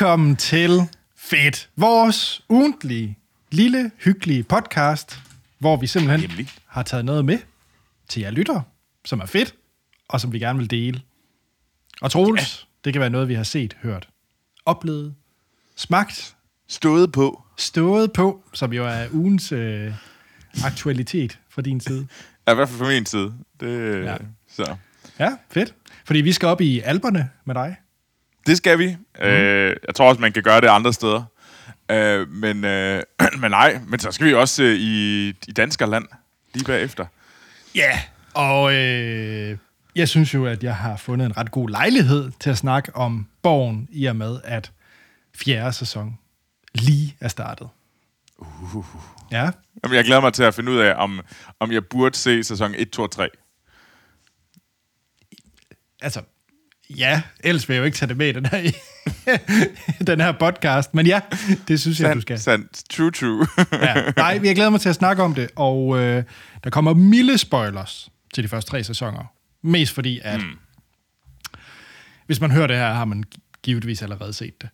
Velkommen til Fedt, vores ugentlige, lille, hyggelige podcast, hvor vi simpelthen har taget noget med til jer lyttere, som er fedt, og som vi gerne vil dele. Og Troels, det kan være noget, vi har set, hørt, oplevet, smagt, stået på, som jo er ugens aktualitet fra din side. Ja, i hvert fald fra min side. Det, ja. Så. Ja, fedt. Fordi vi skal op i Alperne med dig. Det skal vi. Mm. Jeg tror også, man kan gøre det andre steder. Men så skal vi også i Danskerland lige bagefter. Ja, yeah. Og jeg synes jo, at jeg har fundet en ret god lejlighed til at snakke om Borgen, i og med, at 4. sæson lige er startet. Ja. Jamen, jeg glæder mig til at finde ud af, om jeg burde se sæson 1, 2 og 3. Altså, ja, ellers vil jeg jo ikke tage det med den her podcast, men ja, det synes jeg, du skal. Sandt, true. Ja. Nej, jeg glæder mig til at snakke om det, og der kommer milde spoilers til de første 3 sæsoner. Mest fordi, at hvis man hører det her, har man givetvis allerede set det.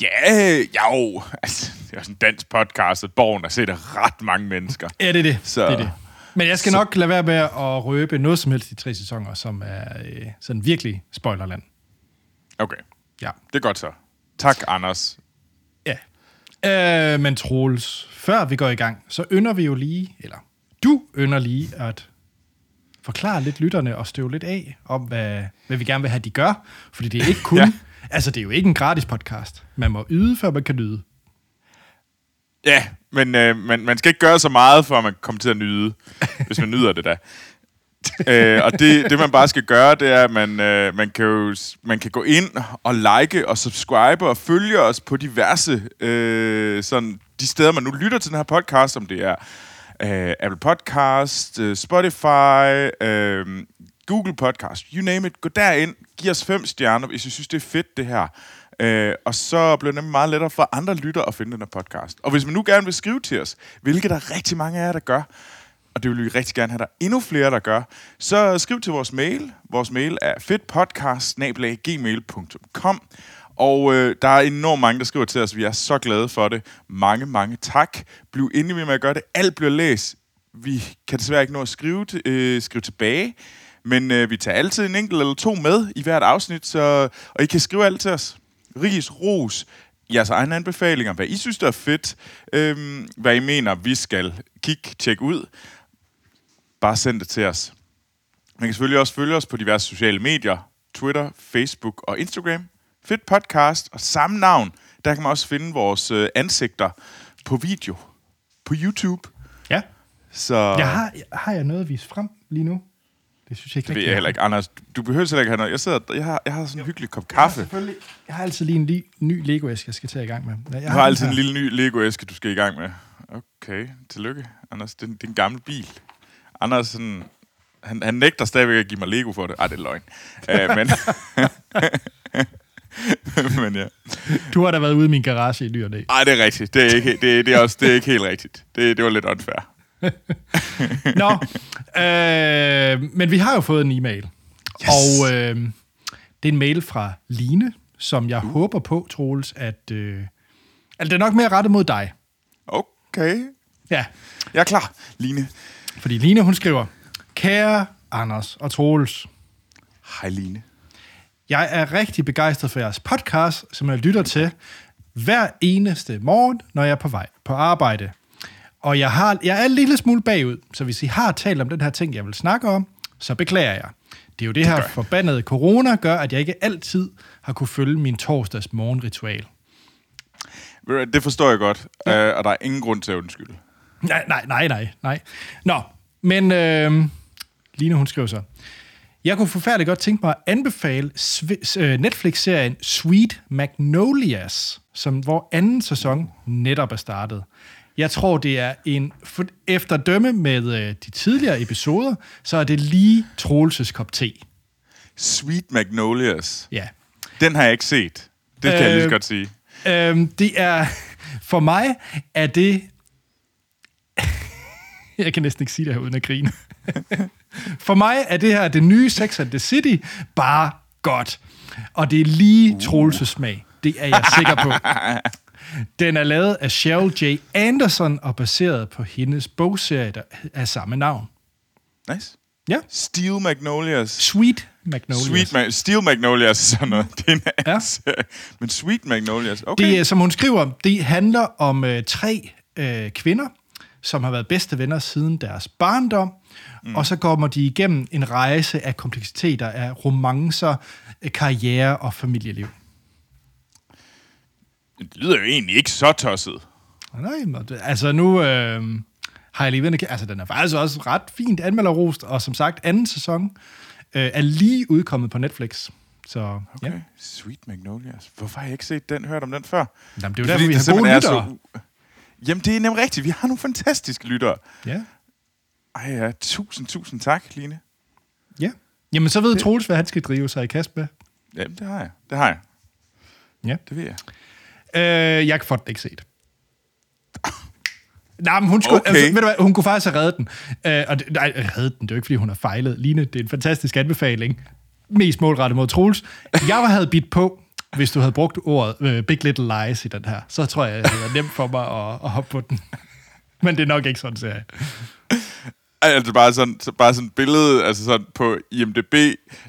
Ja, jo. Altså, det er også en dansk podcast, at Borgen har set ret mange mennesker. Ja, det er det. Så. Det er det. Men jeg skal nok lade være med at røbe noget som helst i 3 sæsoner, som er sådan virkelig spoilerland. Okay. Ja. Det er godt så. Tak, Anders. Ja. Men Troels, før vi går i gang, så ynder vi jo lige, eller du ynder lige at forklare lidt lytterne og støve lidt af om, hvad vi gerne vil have, de gør. Fordi det er ikke kun... ja. Altså, det er jo ikke en gratis podcast. Man må yde, før man kan nyde. Ja, men man skal ikke gøre så meget, før man kommer til at nyde, hvis man nyder det da. Og det man bare skal gøre, det er, at man kan gå ind og like og subscribe og følge os på diverse sådan de steder, man nu lytter til den her podcast, om det er Apple Podcast, Spotify, Google Podcast, you name it. Gå derind, giv os 5 stjerner, hvis I synes, det er fedt, det her. Og så bliver det nemlig meget lettere for andre lyttere at finde den her podcast. Og hvis man nu gerne vil skrive til os, hvilket der er rigtig mange af jer, der gør, og det vil vi rigtig gerne have, der endnu flere, der gør, så skriv til vores mail. Vores mail er fedtpodcast@gmail.com. Og der er enormt mange, der skriver til os. Vi er så glade for det. Mange, mange tak. Bliv endelig med at gøre det. Alt bliver læst. Vi kan desværre ikke nå at skrive tilbage. Men vi tager altid en enkelt eller 2 med i hvert afsnit, så, og I kan skrive alt til os. Ris, ros, jeres egne anbefalinger, hvad I synes, der er fedt, hvad I mener, vi skal tjekke ud. Bare send det til os. Man kan selvfølgelig også følge os på diverse sociale medier, Twitter, Facebook og Instagram. Fedt podcast og samme navn. Der kan man også finde vores ansigter på video, på YouTube. Ja. Så... Har jeg noget at vise frem lige nu? Det synes jeg ikke. Det ved jeg heller ikke. Anders, du behøver heller ikke have noget. Jeg har sådan en hyggelig kop kaffe. Jeg har altid lige en ny Lego-æske, jeg skal til i gang med. Du har altid en lille ny Lego-æske, du skal i gang med. Okay, tillykke, Anders. Det er en gammel bil. Anders, sådan, han nægter stadigvæk at give mig Lego for det. Ej, det er løgn. Men ja. Du har da været ude i min garage i ny og næ. Ej, det er rigtigt. Det er ikke helt rigtigt. Det var lidt unfair. Nå, men vi har jo fået en e-mail, yes. Og det er en mail fra Line, som jeg håber på, Troels, at det er nok mere rettet mod dig. Okay. Ja. Jeg er klar, Line. Fordi Line, hun skriver: Kære Anders og Troels. Hej Line. Jeg er rigtig begejstret for jeres podcast, som jeg lytter til hver eneste morgen, når jeg er på vej på arbejde. Og jeg er en lille smule bagud, så hvis I har talt om den her ting, jeg vil snakke om, så beklager jeg. Det er jo det her forbandede corona gør, at jeg ikke altid har kunne følge min torsdags morgenritual. Det forstår jeg godt, ja. Og der er ingen grund til at undskylde. Nej. Nå, men Line, hun skriver så: Jeg kunne forfærdeligt godt tænke mig at anbefale Netflix-serien Sweet Magnolias, hvor 2. sæson netop er startet. Jeg tror, det er en efterdømme med de tidligere episoder, så er det lige Troelses kop te. Sweet Magnolias. Ja. Den har jeg ikke set. Det kan jeg lige så godt sige. Det er... For mig er det... jeg kan næsten ikke sige det her uden at grine. For mig er det her det nye Sex and the City, bare godt. Og det er lige Troelses smag. Det er jeg sikker på. Den er lavet af Cheryl J. Anderson og baseret på hendes bogserie af samme navn. Nice. Ja. Steel Magnolias. Sweet Magnolias. Steel Magnolias, sådan noget. Det er en anden serie. Men Sweet Magnolias, okay. Det, som hun skriver, det handler om tre kvinder, som har været bedste venner siden deres barndom, og så kommer de igennem en rejse af kompleksiteter, af romancer, karriere og familieliv. Det lyder jo egentlig ikke så tosset. Nej, altså nu har jeg lige vendt. Altså den er faktisk også ret fint anmelderrost, og som sagt, anden sæson er lige udkommet på Netflix. Så, okay, ja. Sweet Magnolias. Hvorfor har jeg ikke set den, hørt om den før? Jamen det er jo derfor, vi har gode lyttere. Jamen, det er nemlig rigtigt. Vi har nogle fantastiske lyttere. Ja. Ej ja, tusind tak, Line. Ja. Jamen, så ved Troels, hvad han skal drive sig i kast med. Jamen, det har jeg. Ja. Det ved jeg. Jeg kan få det ikke set. Nej, men hun skulle, okay. Altså, ved du hvad, hun kunne faktisk have reddet den. Reddet den, det er jo ikke, fordi hun har fejlet. Line, det er en fantastisk anbefaling. Mest målrettet mod Troels. Jeg havde bidt på. Hvis du havde brugt ordet Big Little Lies i den her, så tror jeg, det var nemt for mig at hoppe på den. Men det er nok ikke sådan, siger jeg. Altså bare sådan et billede, altså sådan på IMDb,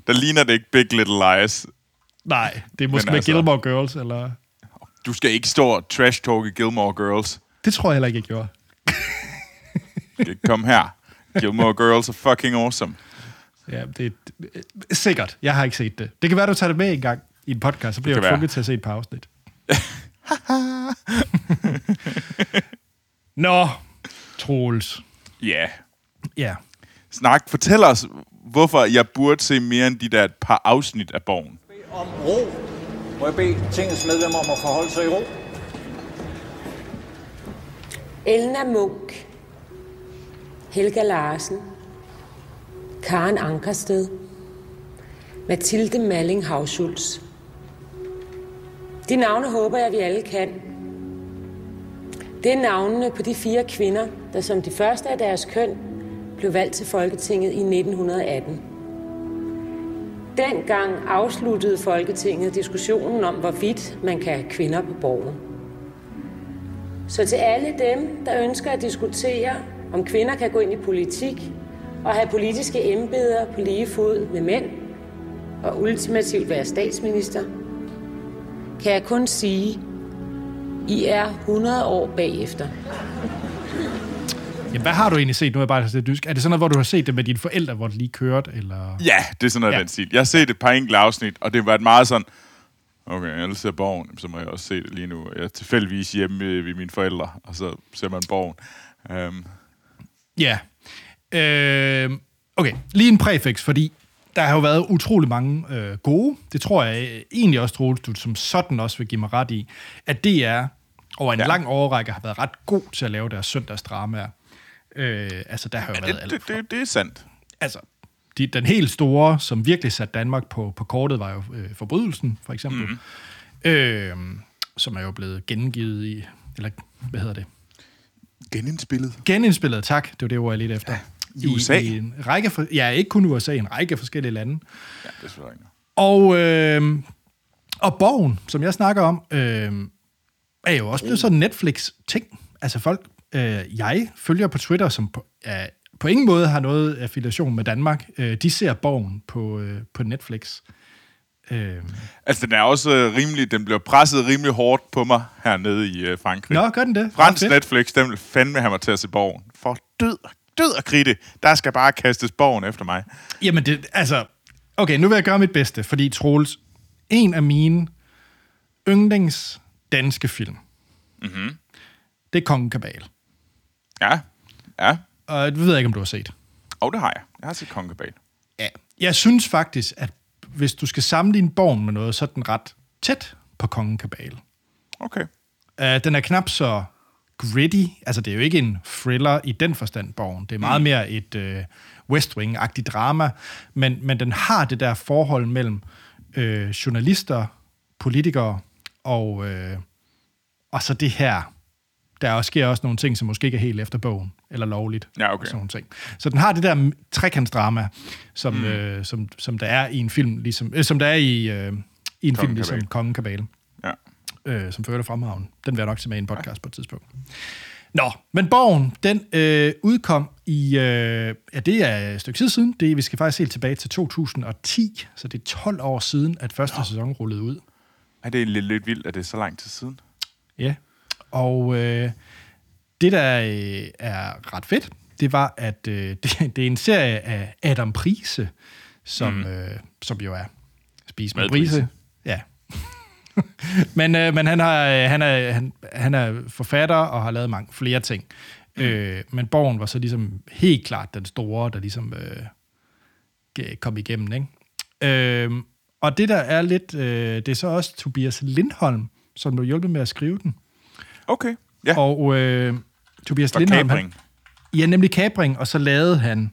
der ligner det ikke Big Little Lies. Nej, det er måske med altså, Gilmore Girls, eller... Du skal ikke stå og trash-talke Gilmore Girls. Det tror jeg heller ikke, jeg gjorde. Kom her. Gilmore Girls are fucking awesome. Ja, det er sikkert. Jeg har ikke set det. Det kan være, du tager det med en gang. I en podcast, så bliver jeg funket til at se et par afsnit. Nå, Troels. Ja. Snak, fortæl os, hvorfor jeg burde se mere end de der et par afsnit af Borgen. Om ro. Må jeg bede tingets medlemmer om at forholde sig i ro? Elna Munk, Helga Larsen, Karen Ankersted, Mathilde Malling Havsults. De navne håber jeg, vi alle kan. Det er navnene på de 4 kvinder, der som de første af deres køn blev valgt til Folketinget i 1918. Dengang afsluttede Folketinget diskussionen om, hvorvidt man kan have kvinder på Borgen. Så til alle dem, der ønsker at diskutere, om kvinder kan gå ind i politik og have politiske embeder på lige fod med mænd, og ultimativt være statsminister, kan jeg kun sige, I er 100 år bagefter. Jamen, hvad har du egentlig set? Nu er jeg bare så dysk. Er det sådan noget, hvor du har set det med dine forældre, hvor det lige kørte, eller? Ja, det er sådan noget, den stil. Jeg har set et par enkelte afsnit, og det var et meget sådan, okay, jeg ser Borgen, så må jeg også se det lige nu. Jeg er tilfældigvis hjemme ved mine forældre, og så ser man Borgen. Okay, lige en præfiks, fordi der har jo været utrolig mange gode. Det tror jeg egentlig også, Troels, du som sådan også vil give mig ret i, at DR over en lang overrække har været ret god til at lave deres søndagsdramaer. Altså, der har jo været alt fra. Det er sandt. Altså, den helt store, som virkelig satte Danmark på kortet, var jo Forbrydelsen, for eksempel. Som er jo blevet gengivet i... Eller, hvad hedder det? Genindspillet, tak. Det var det ord, jeg lidt efter. Ja. I USA? I en række ikke kun USA, en række forskellige lande. Ja, det er og Borgen, som jeg snakker om, er jo også blevet sådan en Netflix-ting. Altså folk, jeg følger på Twitter, som på ingen måde har noget affiliation med Danmark. De ser Borgen på Netflix. Altså den er også rimelig, den bliver presset rimelig hårdt på mig hernede i Frankrig. Nå, gør den det? Fransk Netflix, den vil fandme have mig til at se Borgen. For død og kridte. Der skal bare kastes Borgen efter mig. Jamen, okay, nu vil jeg gøre mit bedste, fordi Troels, en af mine yndlings danske film, det er Kongekabale. Ja. Og det ved jeg ikke, om du har set. Det har jeg. Jeg har set Kongekabale. Ja. Jeg synes faktisk, at hvis du skal sammenligne Borgen med noget, så er den ret tæt på Kongekabale. Okay. Den er knap så gritty, altså det er jo ikke en thriller i den forstand, Borgen. Det er meget mere et West Wing-agtigt drama, men den har det der forhold mellem journalister, politikere og så det her der sker også nogle ting, som måske ikke er helt efter bogen, eller lovligt, ja, okay. Sådan nogle ting. Så den har det der trekantsdrama, som, som der er i en film, ligesom, som der er i en film ligesom Kongekabale, ja. Som fører det fremragende. Den vil jeg nok til med i en podcast på et tidspunkt. Nå, men bogen, den udkom i, ja, det er et stykke tid siden, det, vi skal faktisk helt tilbage til 2010, så det er 12 år siden, at første sæson rullede ud. Er det egentlig lidt vildt, at det er så lang tid siden? Ja, og det, der er ret fedt, det var, at det er en serie af Adam Price, som, som jo er spis med Price. Ja. Men han er forfatter og har lavet mange flere ting. Men bogen var så ligesom helt klart den store, der ligesom kom igennem, ikke? Og det der er lidt, det er så også Tobias Lindholm, som blev hjulpet med at skrive den. Okay, ja. Og Tobias Lindholm... Kabring. Ja, nemlig Kabring, og så lavede han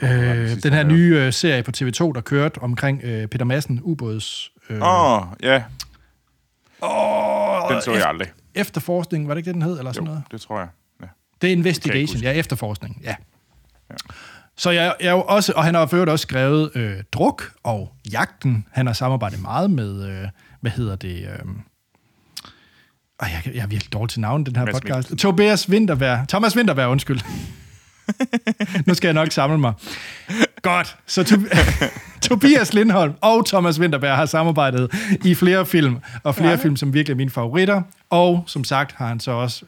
den her nye serie på TV2, der kørte omkring Peter Madsen, ubåds... den så jeg aldrig. Efterforskning, var det ikke det, den hed? Eller sådan noget? Det tror jeg. Ja. Det er Investigation, ja, efterforskning, ja. Ja. Så jeg jo også, og han har ført også skrevet Druk og Jagten. Han har samarbejdet meget med, hvad hedder det... jeg er virkelig dårlig til navnet, den her podcast. Thomas Vinterberg, undskyld. Nu skal jeg nok samle mig. Godt, så Tobias Lindholm og Thomas Vinterberg har samarbejdet i flere film, og flere film, som virkelig er mine favoritter. Og som sagt har han så også,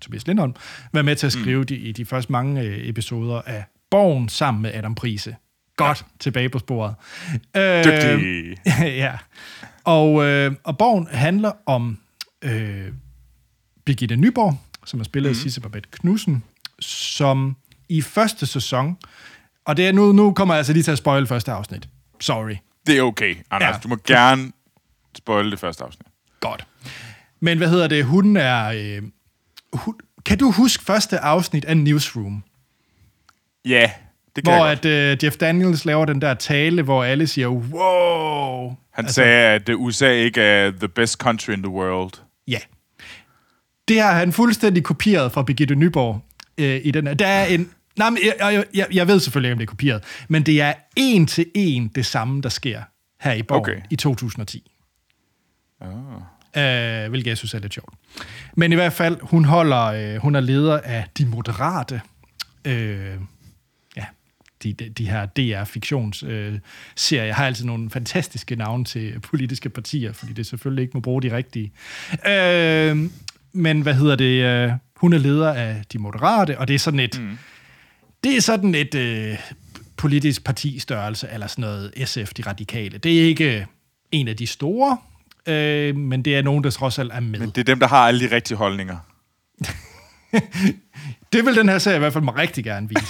Tobias Lindholm, været med til at skrive de første mange episoder af Borgen sammen med Adam Price. Godt, tilbage på sporet. Dygtig! Ja. Og Borgen handler om Birgitte Nyborg, som har spillet Sisse Babette Knudsen, som i første sæson, og det er nu kommer jeg altså lige til at spoile første afsnit. Sorry. Det er okay, Anders. Ja. Du må gerne spoile det første afsnit. Godt. Men hvad hedder det? Hun er... kan du huske første afsnit af Newsroom? Ja, det kan jeg godt. Hvor Jeff Daniels laver den der tale, hvor alle siger, wow... Han sagde, at USA ikke er the best country in the world. Ja. Det har han fuldstændig kopieret fra Birgitte Nyborg i den her. Der er en... Nej, men jeg ved selvfølgelig ikke, om det er kopieret, men det er 1-1 det samme, der sker her i Borgen i 2010. Hvilket jeg synes er lidt sjovt. Men i hvert fald, hun er leder af De Moderate... De her DR-fiktionsserier har altid nogle fantastiske navne til politiske partier, fordi det selvfølgelig ikke må bruge de rigtige. Men hvad hedder det? Hun er leder af De Moderate, og det er sådan et, politisk partistørrelse, eller sådan noget SF, De Radikale. Det er ikke en af de store, men det er nogen, der trods alt er med. Men det er dem, der har alle de rigtige holdninger. Det vil den her serie i hvert fald mig rigtig gerne vise.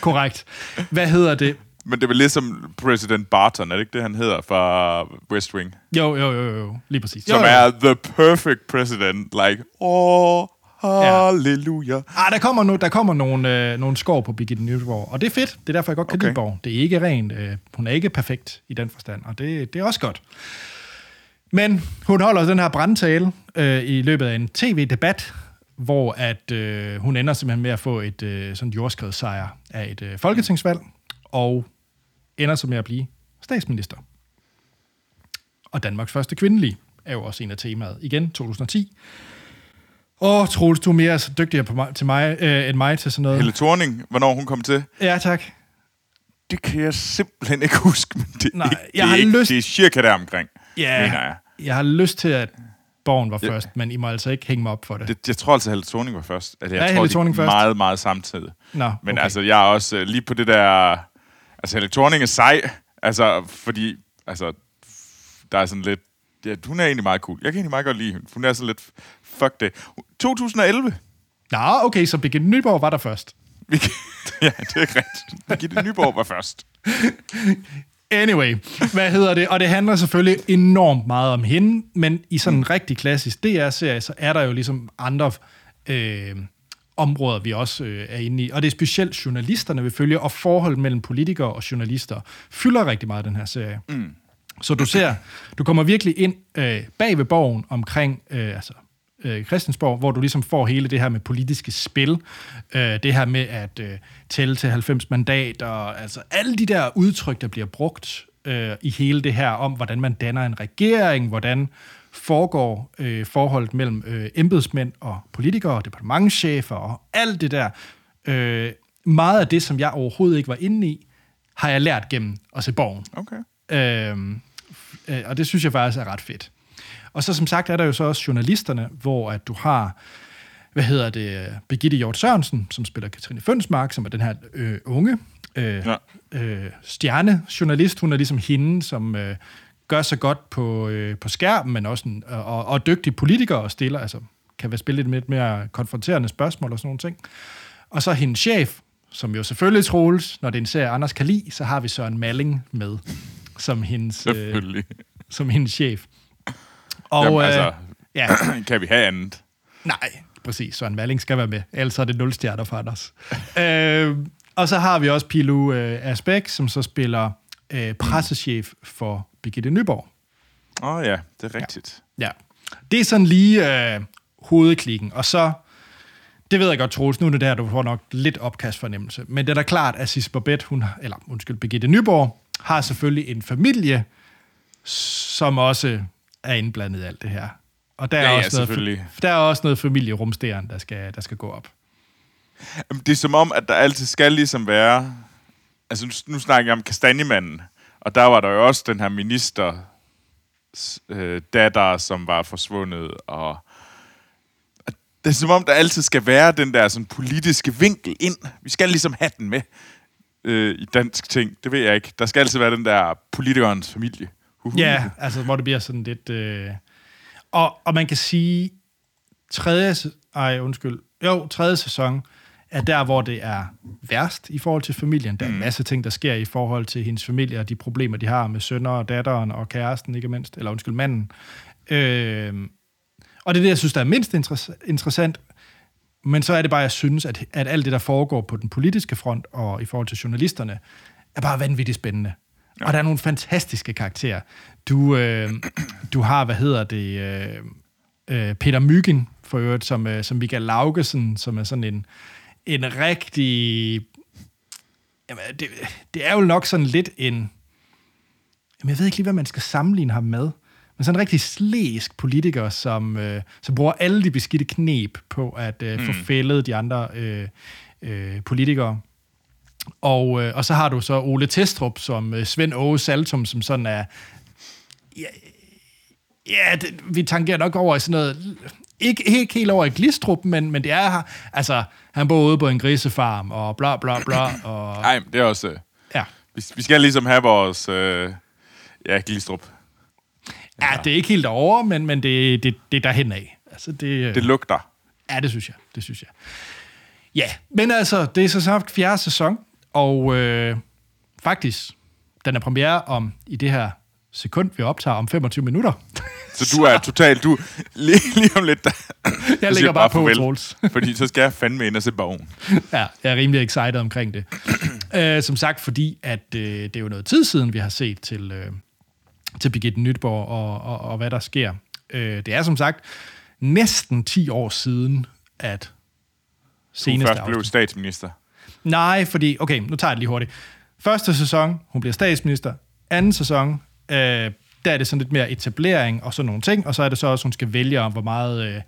Korrekt. Hvad hedder det? Men det er vel ligesom President Barton, er det ikke det, han hedder fra West Wing? Jo. Lige præcis. Som er the perfect president. Like, halleluja. Ja. Der kommer nogle skår på Birgitte Nyborg, og det er fedt. Det er derfor, jeg godt kan lide Borgen. Det er ikke rent. Hun er ikke perfekt i den forstand, og det er også godt. Men hun holder den her brandtale i løbet af en tv-debat, hvor at hun ender simpelthen med at få et sådan jordskredssejr af et folketingsvalg, og ender så med at blive statsminister. Og Danmarks første kvindelige er jo også en af temaet. Igen, 2010. Og Troels, du er mere dygtigere end mig til sådan noget. Helle Thorning, hvornår hun kom til? Ja, tak. Det kan jeg simpelthen ikke huske, men det er cirka der omkring, mener jeg. Jeg har lyst til at... Borgen var først, men I må altså ikke hænge mig op for det. Jeg tror altså, at Helle Thorning var først. Altså, Helle Thorning først? Meget, meget samtidig. Nå, men altså, jeg er også lige på det der... Altså, Helle Thorning er sej, altså, fordi... Altså, der er sådan lidt... Ja, hun er egentlig meget cool. Jeg kan egentlig meget godt lide hende. Hun er sådan lidt... Fuck det. 2011. Nå, okay, så Birgitte Nyborg var der først. Ja, det er rigtigt. Birgitte Nyborg var først. Anyway, hvad hedder det? Og det handler selvfølgelig enormt meget om hende, men i sådan en rigtig klassisk DR-serie, så er der jo ligesom andre områder, vi også er inde i. Og det er specielt journalisterne, vi følger, og forholdet mellem politikere og journalister fylder rigtig meget den her serie. Så du kommer virkelig ind bag ved Borgen omkring Christiansborg, hvor du ligesom får hele det her med politiske spil, det her med at tælle til 90 mandater, altså alle de der udtryk, der bliver brugt i hele det her om, hvordan man danner en regering, hvordan foregår forholdet mellem embedsmænd og politikere og departementschefer og alt det der. Meget af det, som jeg overhovedet ikke var inde i, har jeg lært gennem at se Borgen. Okay. Og det synes jeg faktisk er ret fedt. Og så som sagt er der jo så også journalisterne, hvor at du har, Birgitte Hjort Sørensen, som spiller Katrine Fønsmark, som er den her unge stjernejournalist. Hun er ligesom hende, som gør sig godt på skærmen, men også og dygtig politiker og stiller, altså kan være spille lidt mere konfronterende spørgsmål og sådan nogle ting. Og så hendes chef, som jo selvfølgelig Troels, når det er en serie, Anders kan lide, så har vi Søren Malling med som hendes, som hendes chef. Og, jamen, altså, ja. Kan vi have andet? Nej, præcis. Søren Malling skal være med. Ellers er det 0 stjerner for Anders. Og så har vi også Pilou Asbæk, som så spiller pressechef for Birgitte Nyborg. Åh ja, det er rigtigt. Ja, ja. Det er sådan lige hovedklikken. Og så, det ved jeg godt, Troels, nu er det der, du får nok lidt opkastfornemmelse. Men det er da klart, at Sis Babette, Birgitte Nyborg, har selvfølgelig en familie, som også er indblandet i alt det her. Og der, der er også noget familierumsteren, der skal gå op. Det er som om, at der altid skal ligesom være... Altså, nu snakker jeg om Kastanjemanden, og der var der jo også den her ministerdatter, som var forsvundet, og det er som om, der altid skal være den der sådan, politiske vinkel ind. Vi skal ligesom have den med i dansk ting. Det ved jeg ikke. Der skal altid være den der politikernes familie. Ja, altså hvor det bliver sådan lidt... Og man kan sige, tredje sæson er der, hvor det er værst i forhold til familien. Der er en masse ting, der sker i forhold til hendes familie, og de problemer, de har med sønner og datteren og kæresten, ikke mindst, eller manden. Og det er det, jeg synes, der er mindst interessant, men så er det bare, jeg synes, at alt det, der foregår på den politiske front og i forhold til journalisterne, er bare vanvittigt spændende. Ja. Og der er nogle fantastiske karakterer. Du har, Peter Myggen, for øvrigt, som Michael Laugesen, som er sådan en rigtig... Jamen, det er jo nok sådan lidt en... Jamen, jeg ved ikke lige, hvad man skal sammenligne ham med. Men sådan en rigtig slæsk politiker, som bruger alle de beskidte knep på at få fældet de andre politikere. Og så har du så Ole Testrup som Svend Åge Saltum, som sådan er... Ja, vi tangerer nok over i sådan noget... Ikke helt over i Glistrup, men det er... Altså, han bor ude på en grisefarm, og bla bla bla, og... Nej, det er også... Ja. Vi skal ligesom have vores... Glistrup. Ja, det er ikke helt over, men det er derhen af. Altså, det lugter. Ja, det synes jeg. Ja, men altså, det er så snart 4. sæson, og faktisk, den er premiere om, i det her sekund, vi optager, om 25 minutter. Så du er totalt, lige om lidt, der... Jeg ligger bare på, Troels. Fordi så skal jeg fandme ind og se Borgen. Ja, jeg er rimelig excited omkring det. Som sagt, fordi at det er jo noget tid siden, vi har set til Birgitte Nyborg og hvad der sker. Det er som sagt næsten 10 år siden, at seneste afsnit. Hun blev statsminister. Nej, fordi... Okay, nu tager jeg det lige hurtigt. Første sæson, hun bliver statsminister. Anden sæson, der er det sådan lidt mere etablering og sådan nogle ting. Og så er det så også, hun skal vælge om, hvor meget...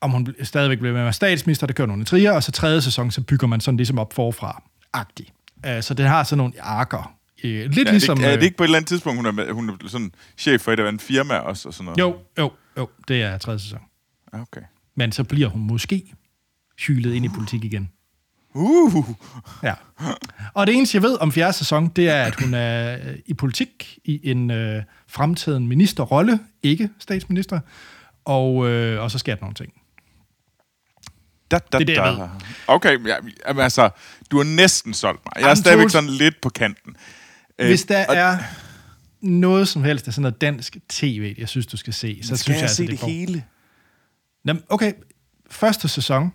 om hun stadigvæk bliver med statsminister, der kører nogle trier. Og så tredje sæson, så bygger man sådan ligesom op forfra-agtigt. Så den har sådan nogle arker. Lidt ligesom... Er det ikke på et eller andet tidspunkt, hun er sådan chef for et eller andet firma også? Og sådan noget? Jo, det er tredje sæson. Okay. Men så bliver hun måske hylet ind i politik igen. Ja. Og det eneste, jeg ved om fjerde sæson, det er, at hun er i politik i en fremtiden ministerrolle, ikke statsminister, og så sker der nogle ting. Det er det, jeg ved. Okay, jamen, altså, du har næsten solgt mig. Jeg er stadigvæk sådan lidt på kanten. Hvis der er noget som helst, der er sådan noget dansk tv, jeg synes, du skal se, så synes jeg, at det går. Hele? Okay, første sæson,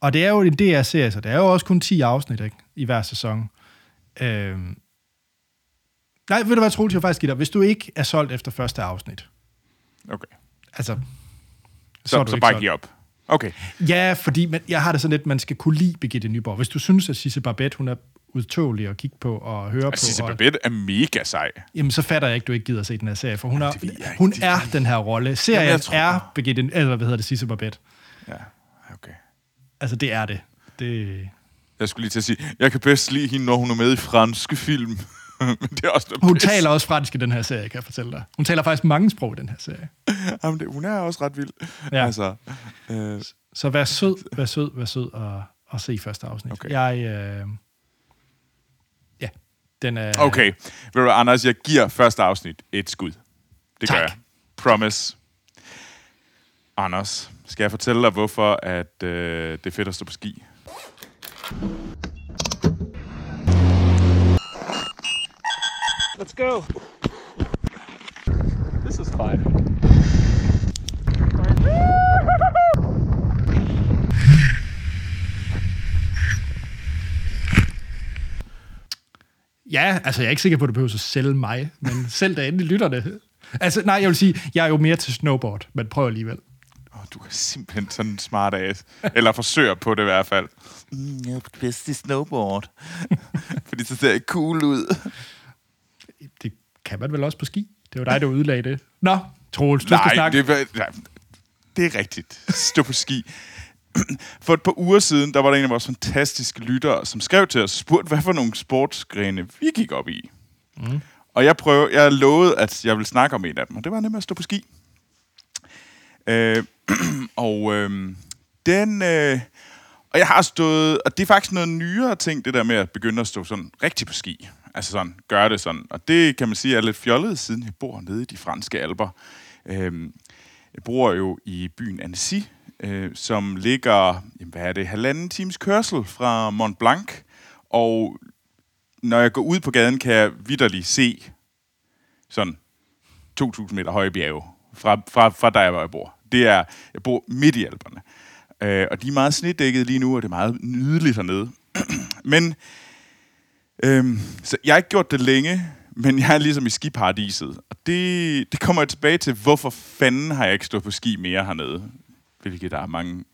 og det er jo en DR-serie, så det er jo også kun 10 afsnit, ikke, i hver sæson. Nej, ved du hvad, Troels, jeg faktisk give dig, hvis du ikke er solgt efter første afsnit. Okay. Altså, Så bare give op. Okay. Ja, fordi jeg har det sådan lidt, man skal kunne lide Birgitte Nyborg. Hvis du synes, at Sisse Barbette, hun er udtåelig at kigge på og høre på. Sisse Barbette er mega sej. Jamen, så fatter jeg ikke, du ikke gider at se den her serie, for hun, hun er den her rolle. Serien er Birgitte, eller hvad hedder det, Sisse Barbette. Ja, okay. Altså, det er det. Jeg skulle lige til at sige, jeg kan bedst lide hende, når hun er med i franske film. Men det er også hun taler også fransk i den her serie, kan jeg fortælle dig. Hun taler faktisk mange sprog i den her serie. Jamen, hun er også ret vild. Ja. Altså, Så vær sød og se første afsnit. Okay. Ja, den er... Okay, ved du, Anders, jeg giver første afsnit et skud. Det gør jeg. Promise. Anders, skal jeg fortælle dig, hvorfor at, det er fedt at stå på ski? Let's go. This is fun. Ja, altså jeg er ikke sikker på, at du behøver at sælge mig, men selv da endelig lytter det. Altså nej, jeg vil sige, jeg er jo mere til snowboard, men prøv alligevel. Du er simpelthen sådan en smart ass. Eller forsøger på det i hvert fald. Jeg er bedst i snowboard. Fordi så ser jeg cool ud. Det kan man vel også på ski. Det var dig, der udlagde det. Nå, Troels, du skal snakke. Det er rigtigt. Stå på ski. For et par uger siden, der var der en af vores fantastiske lyttere, som skrev til os og spurgte, hvad for nogle sportsgrene vi gik op i. Mm. Og jeg lovede, at jeg ville snakke om en af dem. Og det var nemlig at stå på ski. Og jeg har stået, og det er faktisk noget nyere ting, det der med at begynde at stå sådan rigtig på ski. Altså sådan, gøre det sådan. Og det kan man sige er lidt fjollet, siden jeg bor nede i de franske alper. Jeg bor jo i byen Annecy, som ligger, halvanden times kørsel fra Mont Blanc. Og når jeg går ud på gaden, kan jeg vitterligt se sådan 2.000 meter høje bjerge. Fra der, hvor jeg bor. Jeg bor midt i Alperne. Og de er meget snedækket lige nu, og det er meget nydeligt hernede. Men så jeg har ikke gjort det længe, men jeg er ligesom i skiparadiset. Og det kommer jeg tilbage til, hvorfor fanden har jeg ikke stået på ski mere hernede? Hvilket der er mange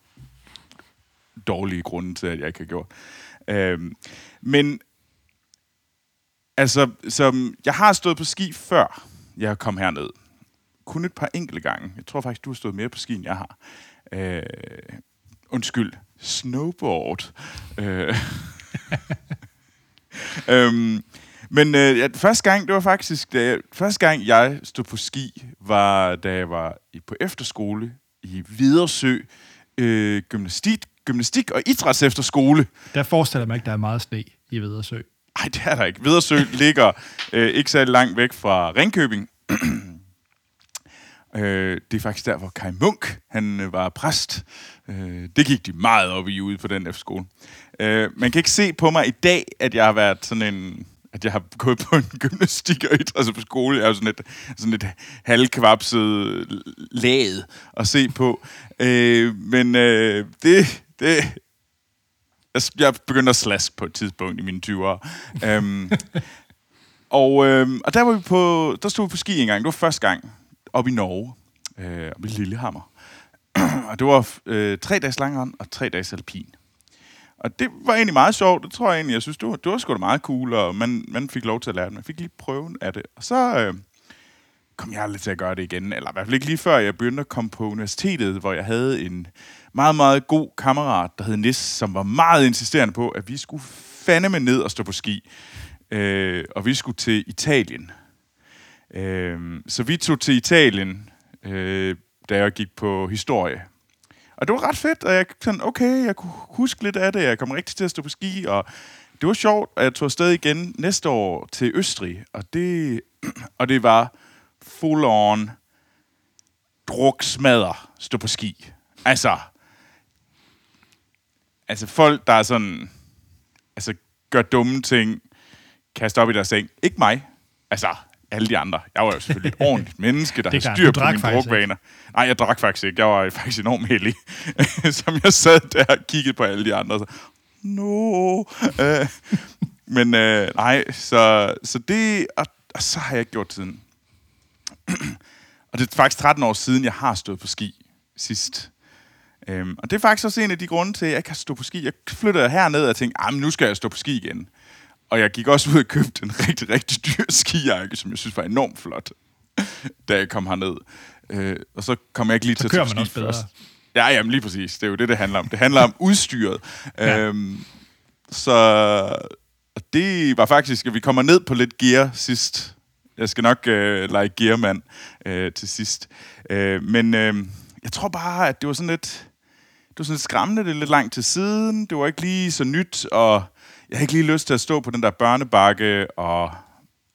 dårlige grunde til, at jeg ikke har gjort. Men altså, som jeg har stået på ski før jeg kom herned. Kun et par enkelte gange. Jeg tror faktisk, du har stået mere på ski, end jeg har. Snowboard. Første gang, jeg stod på ski, var, da jeg var på efterskole i Vedersø gymnastik og idræts efterskole. Der forestiller man ikke, der er meget sne i Vedersø. Nej, det er der ikke. Vedersø ligger ikke så langt væk fra Ringkøbing. Det er faktisk der, hvor Kai Munk, han var præst. Det gik de meget op i ude på den efterskole. Man kan ikke se på mig i dag, at jeg har været sådan en... At jeg har gået på en gymnastik og idræt på skole. Jeg er jo sådan et halvkvapset laget at se på. Jeg begyndte at slaske på et tidspunkt i mine 20'ere. Og der stod vi på ski en gang. Det var første gang. Op i Norge, op i Lillehammer. Og det var 3 dages langrand og 3 dages alpin. Og det var egentlig meget sjovt, det tror jeg egentlig. Jeg synes, det var sgu da meget cool, og man fik lov til at lære det. Man fik lige prøven af det. Og så kom jeg lidt til at gøre det igen, eller i hvert fald ikke lige før jeg begyndte at komme på universitetet, hvor jeg havde en meget, meget god kammerat, der hed Nis, som var meget insisterende på, at vi skulle fandeme ned og stå på ski. Og vi skulle til Italien. Så vi tog til Italien, da jeg gik på historie. Og det var ret fedt, og jeg kunne huske lidt af det. Jeg kom rigtig til at stå på ski, og det var sjovt, og jeg tog afsted igen næste år til Østrig. Og det var full-on druksmadder stå på ski. Altså folk, der er sådan... Altså, gør dumme ting, kaster op i deres seng. Ikke mig. Altså... Alle de andre. Jeg var jo selvfølgelig et ordentligt menneske, der havde styr på mine drukvaner. Nej, jeg drak faktisk ikke. Jeg var faktisk enormt heldig. Som jeg sad der og kiggede på alle de andre. Så det... Og så har jeg ikke gjort tiden. Og det er faktisk 13 år siden, jeg har stået på ski. sidst. Og det er faktisk også en af de grunde til, at jeg kan stå på ski. Jeg flyttede herned og tænkte, men nu skal jeg stå på ski igen. Og jeg gik også ud og købte en rigtig, rigtig dyr skijakke, som jeg synes var enormt flot, da jeg kom herned. Og så kom jeg ikke lige så til at stå på ski først. Ja, jamen lige præcis. Det er jo det handler om. Det handler om udstyret. Ja. Så det var faktisk, at vi kommer ned på lidt gear sidst. Jeg skal nok lege gearmand til sidst. Jeg tror bare, at det var sådan lidt skræmmende, det er lidt langt til siden, det var ikke lige så nyt, og jeg havde ikke lige lyst til at stå på den der børnebakke, og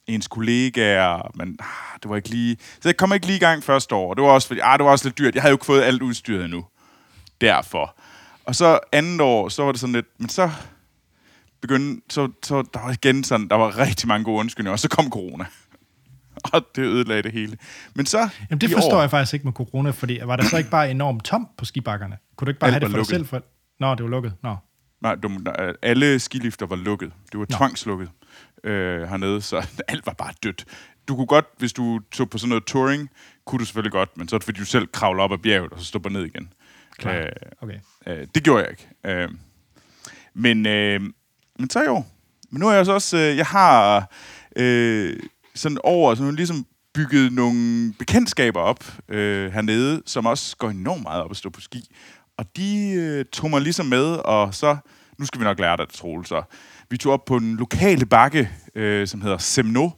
ens kollegaer, men det var ikke lige... Så jeg kom ikke lige i gang første år, og det var også, fordi, det var også lidt dyrt, jeg havde jo ikke fået alt udstyret endnu, derfor. Og så andet år, så var det sådan lidt, men så begyndte, så der var igen sådan, der var rigtig mange gode undskyldninger, og så kom corona. Og det ødelagde det hele. Men så... Jamen, det forstår jeg faktisk ikke med corona, fordi var der så ikke bare enormt tom på skibakkerne? Kunne du ikke bare alt have det for dig selv? For... Nå, det var lukket. Nå. Nej, alle skilifter var lukket. Det var tvangslukket hernede, så alt var bare dødt. Du kunne godt, hvis du tog på sådan noget touring, kunne du selvfølgelig godt, men så er det, fordi du selv kravler op ad bjerget, og så stopper ned igen. Okay. Det gjorde jeg ikke. Men så i år. Men nu er jeg så også... jeg har... så hun ligesom bygget nogle bekendtskaber op hernede, som også går enormt meget op at stå på ski. Og de tog mig ligesom med, og så, nu skal vi nok lære dig det, Troel, så vi tog op på en lokale bakke, som hedder Semno,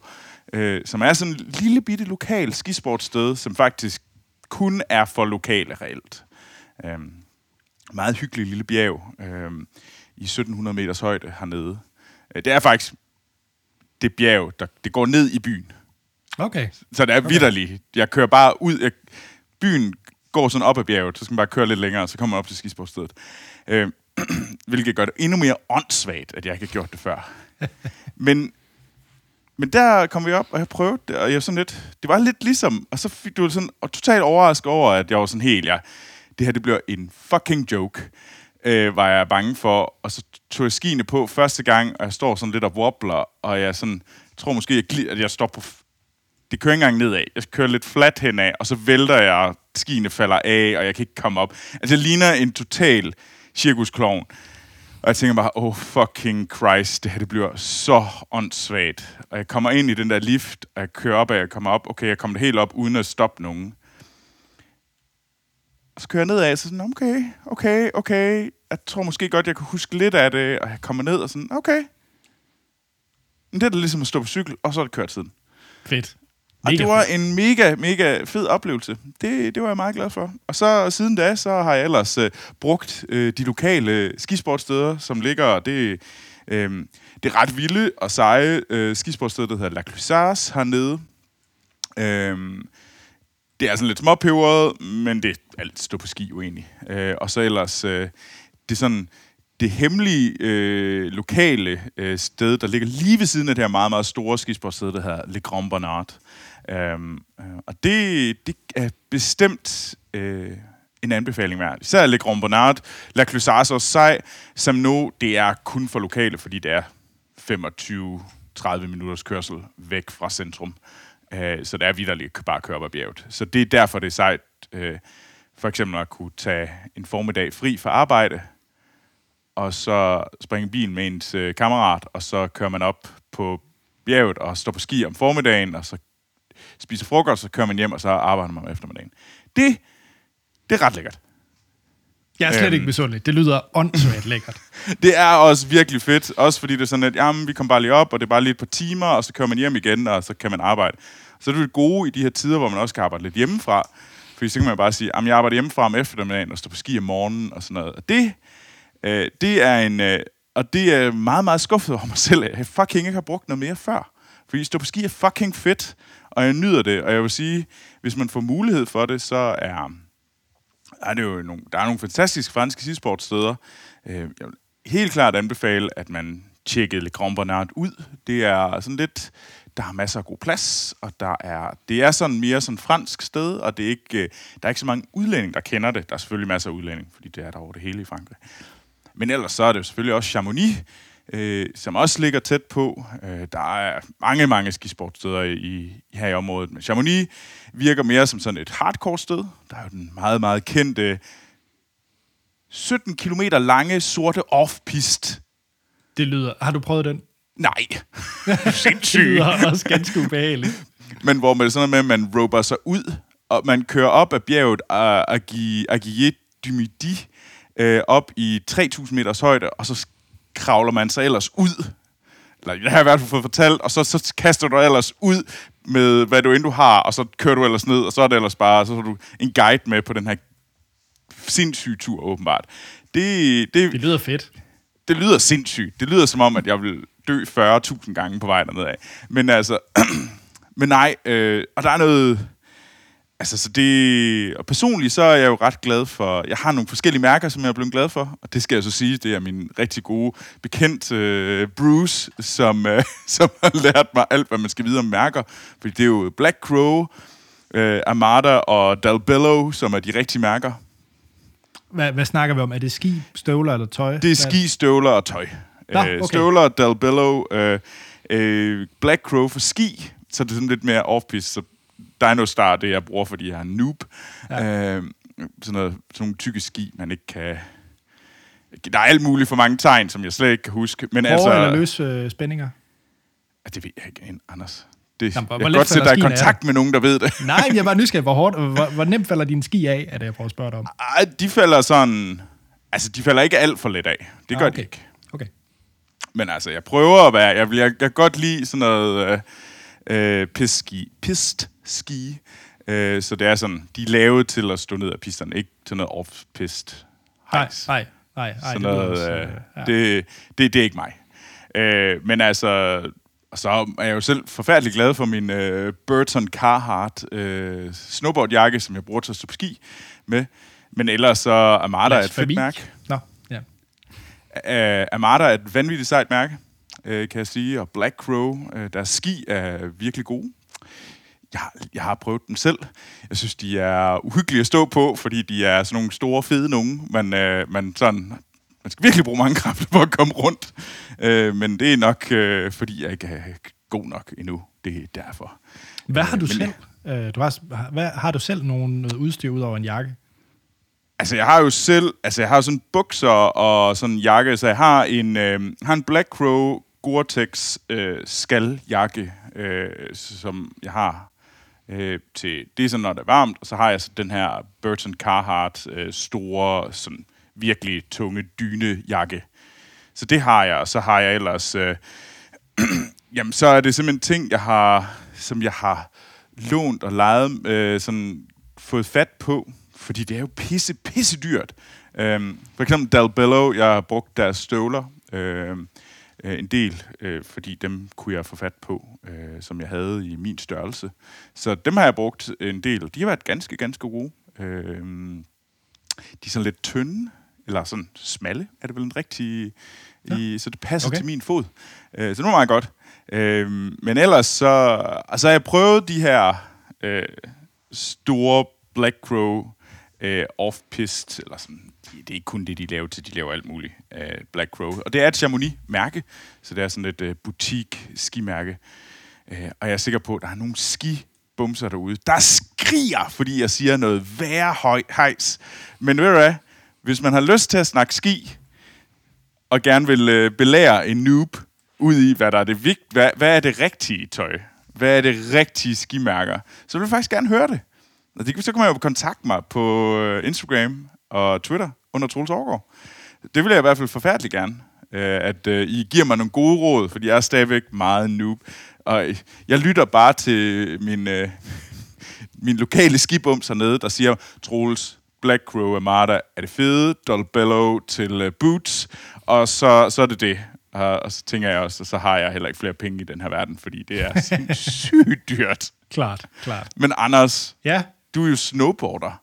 som er sådan en lille bitte lokal skisportsted, som faktisk kun er for lokale reelt. Meget hyggelig lille bjerg i 1700 meters højde hernede. Det er faktisk... det bjerg, det går ned i byen. Okay. Så det er vitterligt. Jeg kører bare ud. Byen går sådan op ad bjerget, så skal man bare køre lidt længere, så kommer man op til skisportstedet. Hvilket gør det endnu mere åndssvagt, at jeg ikke har gjort det før. men der kom vi op, og jeg prøvede det, og jeg sådan lidt... Det var lidt ligesom... Og så fik du sådan... Og totalt overrasket over, at jeg var sådan helt... Det her, det bliver en fucking joke, var jeg bange for, og så tog jeg skiene på første gang, og jeg står sådan lidt og wobbler, og jeg sådan, tror måske, at jeg står på... Det kører ikke engang nedad. Jeg kører lidt flat henad, og så vælter jeg, skiene falder af, og jeg kan ikke komme op. Altså, jeg ligner en total cirkusklovn. Og jeg tænker bare, fucking Christ, det her, det bliver så åndssvagt. Og jeg kommer ind i den der lift, og jeg kører op, og jeg kommer op. Okay, jeg kommer helt op, uden at stoppe nogen. Og så kører jeg nedad, og så sådan, okay. Jeg tror måske godt, jeg kan huske lidt af det, og jeg kommer ned og sådan, okay. Men det er da ligesom at stå på cykel, og så er det køretiden. Fedt. Mega og det var fedt. En mega, mega fed oplevelse. Det var jeg meget glad for. Og så siden da, så har jeg ellers brugt de lokale skisportsteder, som ligger, det er ret vilde og seje skisportsteder, der hedder La Clusaz hernede. Det er sådan lidt småpeberet, men det er alt stå på ski jo egentlig. Og så ellers, det er sådan det hemmelige lokale sted, der ligger lige ved siden af det her meget, meget store skisportssted, der hedder Le Grand-Bornand. Og det er bestemt en anbefaling værd. Især Le Grand-Bornand, La Clusaz og sej, som nu, det er kun for lokale, fordi det er 25-30 minutters kørsel væk fra centrum. Så der er vitterligt bare at køre op ad bjerget. Så det er derfor, det er sejt for eksempel at kunne tage en formiddag fri fra arbejde, og så springe bilen med ens kammerat, og så kører man op på bjerget og står på ski om formiddagen, og så spiser frokost, så kører man hjem, og så arbejder man om eftermiddagen. Det er ret lækkert. Jeg er slet ikke misundelig. Det lyder åndssvagt lækkert. Det er også virkelig fedt. Også fordi det er sådan, at vi kommer bare lige op, og det er bare lige et par timer, og så kører man hjem igen, og så kan man arbejde. Så er det jo gode i de her tider, hvor man også kan arbejde lidt hjemmefra. Fordi så kan man bare sige, jeg arbejder hjemmefra om eftermiddagen, og står på ski om morgenen, og sådan noget. Og det er meget, meget skuffet over mig selv, at jeg fucking ikke har brugt noget mere før. Fordi at stå på ski er fucking fedt, og jeg nyder det. Og jeg vil sige, hvis man får mulighed for det, så er... Der er nogle fantastiske franske skisportsteder. Jeg vil helt klart anbefale, at man tjekker Le Grand-Bornand ud. Det er sådan lidt... Der er masser af god plads, og det er sådan mere sådan fransk sted, og der er ikke så mange udlændinge, der kender det. Der er selvfølgelig masser af udlændinge, fordi det er der over det hele i Frankrig. Men ellers så er det jo selvfølgelig også Chamonix, som også ligger tæt på. Der er mange, mange skisportsteder her i området, men Chamonix virker mere som sådan et hardcore sted. Der er jo den meget, meget kendte 17 kilometer lange sorte off-piste. Det lyder... Har du prøvet den? Nej. Sindssygt. Det lyder også ganske ubehageligt. Men hvor man sådan noget med, at man roper sig ud, og man kører op af bjerget Aiguille du Midi op i 3.000 meters højde, og så kravler man sig ellers ud. Eller det har jeg i hvert fald fået fortalt, og så kaster du ellers ud med, hvad du endnu har, og så kører du ellers ned, og så er det ellers bare, så har du en guide med på den her sindssyge tur, åbenbart. Det lyder fedt. Det lyder sindssygt. Det lyder som om, at jeg vil dø 40.000 gange på vej dernede af. Men altså... Men nej, og der er noget... Altså, så det... Og personligt, så er jeg jo ret glad for... Jeg har nogle forskellige mærker, som jeg er blevet glad for. Og det skal jeg så sige, det er min rigtig gode bekendt Bruce, som har lært mig alt, hvad man skal vide om mærker. Fordi det er jo Black Crow, Armada og Dalbello, som er de rigtige mærker. Hvad snakker vi om? Er det ski, støvler eller tøj? Det er ski, støvler og tøj. Okay. Støvler, Dalbello, Black Crow for ski... Så det er sådan lidt mere off-piste. Så Dino Star er det, jeg bruger, fordi jeg er noob. Ja. Sådan nogle tykke ski, man ikke kan... Der er alt muligt for mange tegn, som jeg slet ikke kan huske. Men altså, eller løse spændinger? Det ved jeg ikke, Anders. Det, jamen, jeg kan godt se, at der er kontakt med nogen, der ved det. Nej, jeg var nysgerrig. Hvor nemt falder dine ski af, er det, jeg prøver at spørge dig om? Ej, de falder sådan... Altså, de falder ikke alt for let af. Det gør de ikke. Okay. Men altså, jeg prøver at være... Jeg kan godt lide sådan noget... pistski. Så det er sådan, de er lavet til at stå ned af pisterne, ikke til noget off-pist. Nej. Det er ikke mig. Men altså, så er jeg jo selv forfærdelig glad for min Burton Carhartt snowboardjakke, som jeg bruger til at stå på ski med. Men ellers så Armada er et fedt mærke. Armada er et vanvittigt sejt mærke, kan jeg sige, og Black Crow, deres ski er virkelig gode. Jeg har prøvet dem selv. Jeg synes, de er uhyggelige at stå på, fordi de er sådan nogle store, fede nogle. Man skal virkelig bruge mange kræfter for at komme rundt. Men det er nok, fordi jeg ikke er god nok endnu. Det er derfor. Hvad har du selv? Har du selv noget udstyr ud over en jakke? Altså, jeg har jo selv... Altså, jeg har sådan bukser og sådan en jakke, så jeg har en Black Crow Gore-Tex skaljakke, som jeg har til... Det er sådan, når det er varmt, og så har jeg så den her Burton Carhartt store, sådan virkelig tunge dynejakke. Så det har jeg, og så har jeg ellers... jamen, så er det simpelthen ting, jeg har lånt og lejet, sådan fået fat på... Fordi det er jo pisse dyrt. For eksempel Dalbello, jeg har brugt deres støvler en del, fordi dem kunne jeg få fat på, som jeg havde i min størrelse. Så dem har jeg brugt en del, og de har været ganske, ganske gode. De er sådan lidt tynde, eller sådan smalle, er det vel en rigtig... så det passer til min fod. Så det var meget godt. Men ellers så... Altså, jeg prøvede de her store Black Crow... off-pist, eller sådan. Det er ikke kun det, de laver til. De laver alt muligt. Black Crow. Og det er et Chamonix-mærke, så det er sådan et butik-skimærke. Og jeg er sikker på, at der er nogle skibumser derude, der skriger, fordi jeg siger noget værre hejs. Men ved du hvad? Hvis man har lyst til at snakke ski, og gerne vil belære en noob ud i, hvad der er det vigtige, hvad er det rigtige tøj? Hvad er det rigtige skimærker? Så vil jeg faktisk gerne høre det. Så kan man jo kontakte mig på Instagram og Twitter under Troels Aargaard. Det vil jeg i hvert fald forfærdeligt gerne, at I giver mig nogle gode råd, fordi jeg er stadigvæk meget noob. Og jeg lytter bare til min lokale skibums hernede, der siger, Troels, Black Crow, Armada er det fede, Dalbello til boots, og så er det det. Og så tænker jeg også, så har jeg heller ikke flere penge i den her verden, fordi det er sygt dyrt. Klart. Men Anders... Ja? Du er jo snowboarder.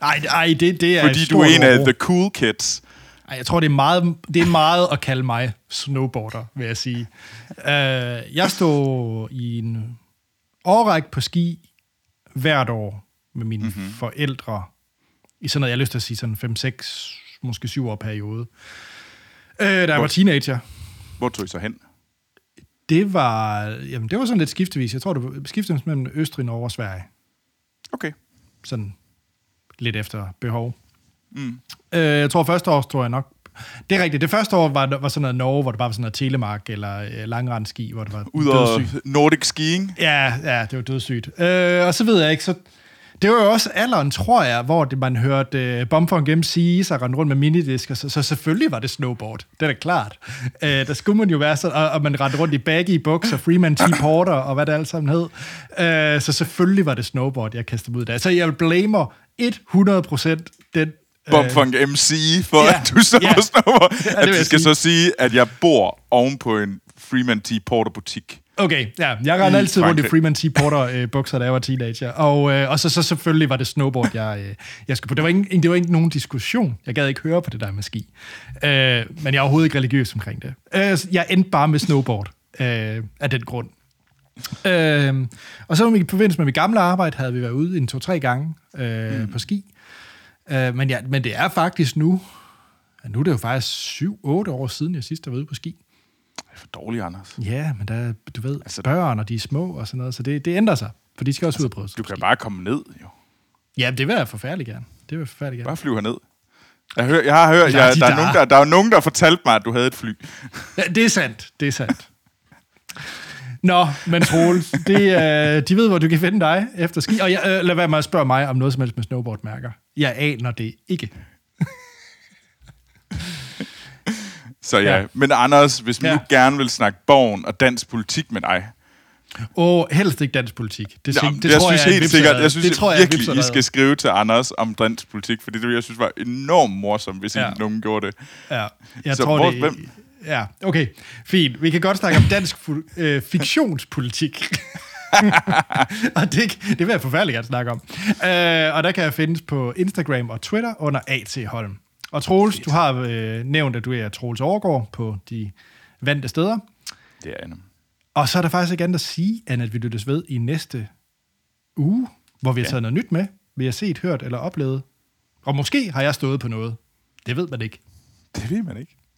Nej, det er fordi et stort... Fordi du er en af the cool kids. Ej, jeg tror, det er meget at kalde mig snowboarder, vil jeg sige. Jeg står i en årrække på ski hvert år med mine forældre. I sådan noget, jeg har lyst til at sige, sådan 5-6, måske 7 år periode. Da jeg var teenager. Hvor tog I så hen? Det var sådan lidt skiftevis. Jeg tror, det var skiftevis mellem Østrig, Norge og Sverige. Okay. Sådan lidt efter behov. Mm. Jeg tror, første år tror jeg nok. Det er rigtigt. Det første år var sådan noget Norge, hvor det bare var sådan noget telemark eller langrendski, hvor det var ud og Nordic skiing. Ja, det var dødssygt. Og så ved jeg ikke, så... Det var jo også alderen, tror jeg, hvor man hørte Bomfunk MC's og rende rundt med minidisker, så selvfølgelig var det snowboard. Det er da klart. Der skulle man jo være sådan, og man rendte rundt i baggy bukser, Freeman T. Porter og hvad det alt sammen hed. Så selvfølgelig var det snowboard, jeg kastede ud der. Så jeg blamer 100% den... Bomfunk MC for, at du så var snowboard. Jeg skal så sige, at jeg bor oven på en Freeman T. Porter-butik. Okay, ja. Jeg rendte altid rundt i Freeman T. Porter-bukser, da jeg var teenager. Og så selvfølgelig var det snowboard, jeg skulle på. Det var ikke nogen diskussion. Jeg gad ikke høre på det der med ski. Men jeg er overhovedet ikke religiøs omkring det. Jeg endte bare med snowboard af den grund. Og så var vi på vins med mit gamle arbejde, havde vi været ude en 2-3 gange på ski. Men det er faktisk nu er det jo faktisk 7-8 år siden, jeg sidst var ude på ski. Det er for dårligt, Anders. Ja, men der, du ved, altså, børn, og de er små og sådan noget, så det ændrer sig, for de skal også altså, udprøve sig. Du kan bare komme ned, jo. Ja, det vil jeg forfærdeligt gerne. Bare flyve herned. Jeg har hørt, der er nogen, der fortalte mig, at du havde et fly. Ja, det er sandt. Nå, men Troels, de ved, hvor du kan finde dig efter ski. Og lad være med at spørge mig om noget som helst med snowboardmærker. Jeg aner det ikke. Så ja, men Anders, hvis vi nu gerne vil snakke Borgen og dansk politik med dig. Helst ikke dansk politik. Jeg synes virkelig, I skal skrive til Anders om dansk politik, fordi det jeg synes var enormt morsomt, hvis I nogen gjorde det. Ja, okay, fint. Vi kan godt snakke om dansk fiktionspolitik. Og det vil jeg forfærdeligt at snakke om. Og der kan jeg findes på Instagram og Twitter under A.T. Holm. Og Troels, du har nævnt, at du er Troels Aargaard på de vante steder. Det er Anne. Og så er der faktisk ikke andet at sige, end at vi lyttes ved i næste uge, hvor vi har taget noget nyt med, vi har set, hørt eller oplevet. Og måske har jeg stået på noget. Det ved man ikke.